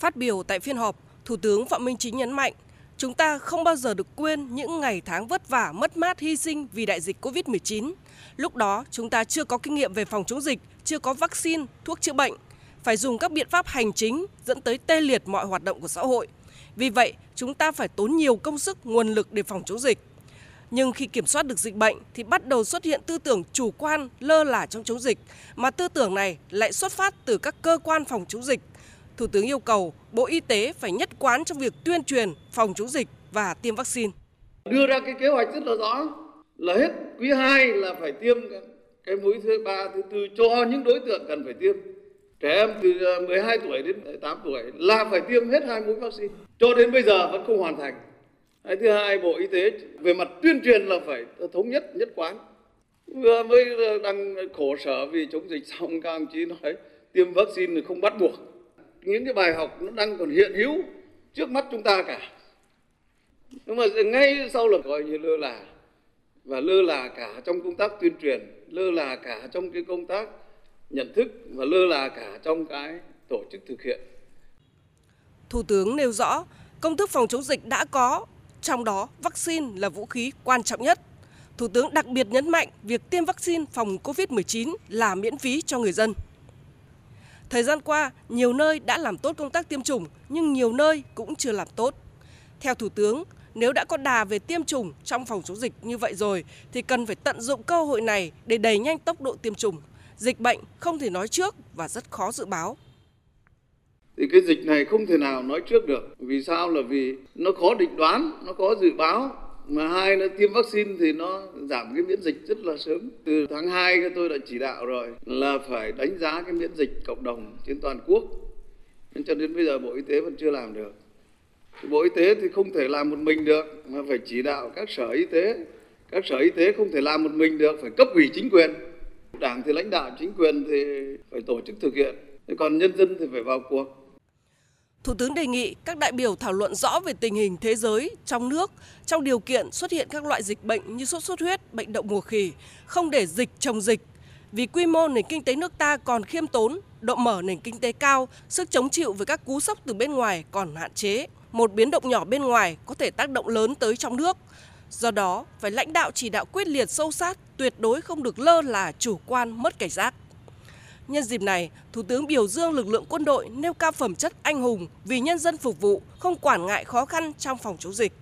Phát biểu tại phiên họp, Thủ tướng Phạm Minh Chính nhấn mạnh, chúng ta không bao giờ được quên những ngày tháng vất vả, mất mát, hy sinh vì đại dịch COVID-19. Lúc đó, chúng ta chưa có kinh nghiệm về phòng chống dịch, chưa có vaccine, thuốc chữa bệnh. Phải dùng các biện pháp hành chính dẫn tới tê liệt mọi hoạt động của xã hội. Vì vậy, chúng ta phải tốn nhiều công sức, nguồn lực để phòng chống dịch. Nhưng khi kiểm soát được dịch bệnh thì bắt đầu xuất hiện tư tưởng chủ quan, lơ là trong chống dịch, mà tư tưởng này lại xuất phát từ các cơ quan phòng chống dịch. Thủ tướng yêu cầu Bộ Y tế phải nhất quán trong việc tuyên truyền, phòng chống dịch và tiêm vaccine. Đưa ra cái kế hoạch rất là rõ là hết quý 2 là phải tiêm cái mũi thứ 3, thứ 4 cho những đối tượng cần phải tiêm. Trẻ em từ 12 tuổi đến 18 tuổi là phải tiêm hết 2 mũi vaccine. Cho đến bây giờ vẫn không hoàn thành. Thứ hai, Bộ Y tế về mặt tuyên truyền là phải thống nhất, nhất quán. Vừa mới đang khổ sở vì chống dịch xong, các ông chí nói tiêm vaccine thì không bắt buộc. Những cái bài học nó đang còn hiện hữu trước mắt chúng ta cả. Nhưng mà ngay sau là coi như lơ là. Và lơ là cả trong công tác tuyên truyền, lơ là cả trong cái công tác nhận thức và lơ là cả trong cái tổ chức thực hiện. Thủ tướng nêu rõ, công thức phòng chống dịch đã có, trong đó vaccine là vũ khí quan trọng nhất. Thủ tướng đặc biệt nhấn mạnh việc tiêm vaccine phòng COVID-19 là miễn phí cho người dân. Thời gian qua, nhiều nơi đã làm tốt công tác tiêm chủng, nhưng nhiều nơi cũng chưa làm tốt. Theo Thủ tướng, nếu đã có đà về tiêm chủng trong phòng chống dịch như vậy rồi, thì cần phải tận dụng cơ hội này để đẩy nhanh tốc độ tiêm chủng. Dịch bệnh không thể nói trước và rất khó dự báo. Thì cái dịch này không thể nào nói trước được. Vì sao? Là vì nó khó định đoán, nó khó dự báo. Mà hai là tiêm vaccine thì nó giảm cái miễn dịch rất là sớm. Từ tháng 2 tôi đã chỉ đạo rồi là phải đánh giá cái miễn dịch cộng đồng trên toàn quốc. Nên cho đến bây giờ Bộ Y tế vẫn chưa làm được. Bộ Y tế thì không thể làm một mình được, mà phải chỉ đạo các sở y tế. Các sở y tế không thể làm một mình được, phải cấp ủy chính quyền. Đảng thì lãnh đạo, chính quyền thì phải tổ chức thực hiện. Còn nhân dân thì phải vào cuộc. Thủ tướng đề nghị các đại biểu thảo luận rõ về tình hình thế giới, trong nước, trong điều kiện xuất hiện các loại dịch bệnh như sốt xuất huyết, bệnh đậu mùa khỉ, không để dịch chồng dịch. Vì quy mô nền kinh tế nước ta còn khiêm tốn, độ mở nền kinh tế cao, sức chống chịu với các cú sốc từ bên ngoài còn hạn chế. Một biến động nhỏ bên ngoài có thể tác động lớn tới trong nước. Do đó, phải lãnh đạo chỉ đạo quyết liệt sâu sát, tuyệt đối không được lơ là chủ quan mất cảnh giác. Nhân dịp này, Thủ tướng biểu dương lực lượng quân đội nêu cao phẩm chất anh hùng vì nhân dân phục vụ, không quản ngại khó khăn trong phòng chống dịch.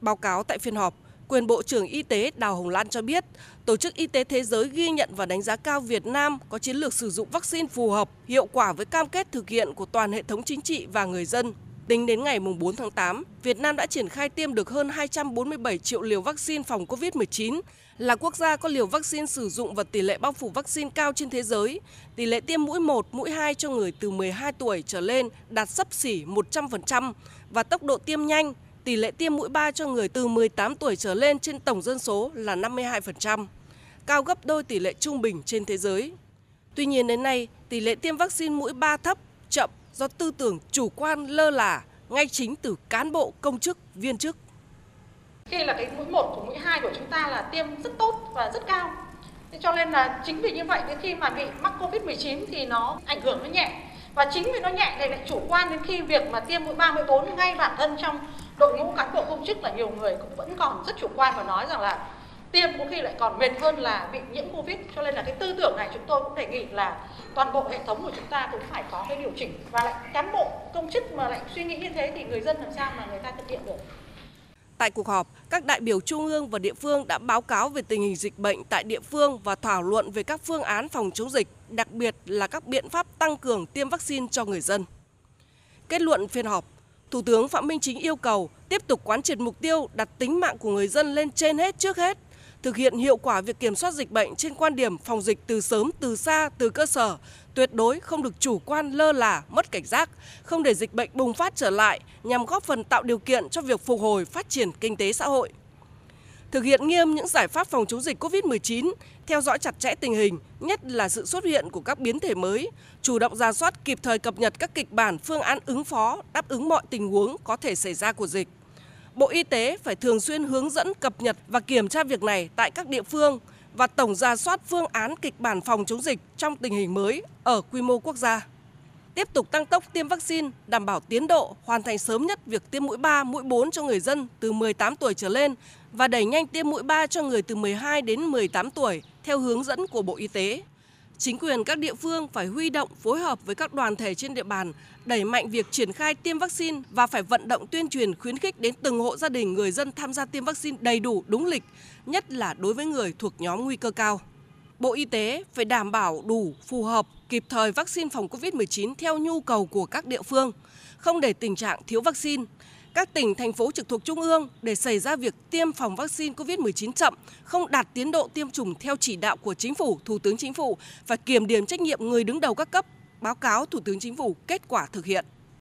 Báo cáo tại phiên họp, quyền Bộ trưởng Y tế Đào Hồng Lan cho biết, Tổ chức Y tế Thế giới ghi nhận và đánh giá cao Việt Nam có chiến lược sử dụng vaccine phù hợp, hiệu quả với cam kết thực hiện của toàn hệ thống chính trị và người dân. Tính đến ngày 4 tháng 8, Việt Nam đã triển khai tiêm được hơn 247 triệu liều vaccine phòng COVID-19, là quốc gia có liều vaccine sử dụng và tỷ lệ bao phủ vaccine cao trên thế giới. Tỷ lệ tiêm mũi 1, mũi 2 cho người từ 12 tuổi trở lên đạt xấp xỉ 100% và tốc độ tiêm nhanh, tỷ lệ tiêm mũi 3 cho người từ 18 tuổi trở lên trên tổng dân số là 52%, cao gấp đôi tỷ lệ trung bình trên thế giới. Tuy nhiên đến nay, tỷ lệ tiêm vaccine mũi 3 thấp, chậm, do tư tưởng chủ quan lơ là ngay chính từ cán bộ, công chức, viên chức. Khi là cái mũi 1 của mũi 2 của chúng ta là tiêm rất tốt và rất cao. Thế cho nên là chính vì như vậy đến khi mà bị mắc Covid-19 thì nó ảnh hưởng nó nhẹ. Và chính vì nó nhẹ này lại chủ quan đến khi việc mà tiêm mũi 3, mũi 4 ngay bản thân trong đội ngũ cán bộ công chức là nhiều người cũng vẫn còn rất chủ quan và nói rằng là tiêm có khi lại còn mệt hơn là bị nhiễm Covid, cho nên là cái tư tưởng này chúng tôi cũng đề nghị là toàn bộ hệ thống của chúng ta cũng phải có cái điều chỉnh, và lại cán bộ, công chức mà lại suy nghĩ như thế thì người dân làm sao mà người ta thực hiện được. Tại cuộc họp, các đại biểu trung ương và địa phương đã báo cáo về tình hình dịch bệnh tại địa phương và thảo luận về các phương án phòng chống dịch, đặc biệt là các biện pháp tăng cường tiêm vaccine cho người dân. Kết luận phiên họp, Thủ tướng Phạm Minh Chính yêu cầu tiếp tục quán triệt mục tiêu đặt tính mạng của người dân lên trên hết, trước hết, thực hiện hiệu quả việc kiểm soát dịch bệnh trên quan điểm phòng dịch từ sớm, từ xa, từ cơ sở, tuyệt đối không được chủ quan lơ là, mất cảnh giác, không để dịch bệnh bùng phát trở lại nhằm góp phần tạo điều kiện cho việc phục hồi phát triển kinh tế xã hội. Thực hiện nghiêm những giải pháp phòng chống dịch COVID-19, theo dõi chặt chẽ tình hình, nhất là sự xuất hiện của các biến thể mới, chủ động rà soát kịp thời cập nhật các kịch bản phương án ứng phó, đáp ứng mọi tình huống có thể xảy ra của dịch. Bộ Y tế phải thường xuyên hướng dẫn, cập nhật và kiểm tra việc này tại các địa phương và tổng rà soát phương án kịch bản phòng chống dịch trong tình hình mới ở quy mô quốc gia. tiếp tục tăng tốc tiêm vaccine, đảm bảo tiến độ, hoàn thành sớm nhất việc tiêm mũi 3, mũi 4 cho người dân từ 18 tuổi trở lên và đẩy nhanh tiêm mũi 3 cho người từ 12 đến 18 tuổi theo hướng dẫn của Bộ Y tế. Chính quyền các địa phương phải huy động phối hợp với các đoàn thể trên địa bàn, đẩy mạnh việc triển khai tiêm vaccine và phải vận động tuyên truyền khuyến khích đến từng hộ gia đình người dân tham gia tiêm vaccine đầy đủ đúng lịch, nhất là đối với người thuộc nhóm nguy cơ cao. Bộ Y tế phải đảm bảo đủ, phù hợp, kịp thời vaccine phòng COVID-19 theo nhu cầu của các địa phương, không để tình trạng thiếu vaccine. Các tỉnh, thành phố trực thuộc Trung ương để xảy ra việc tiêm phòng vaccine COVID-19 chậm, không đạt tiến độ tiêm chủng theo chỉ đạo của Chính phủ, Thủ tướng Chính phủ và kiểm điểm trách nhiệm người đứng đầu các cấp, báo cáo Thủ tướng Chính phủ kết quả thực hiện.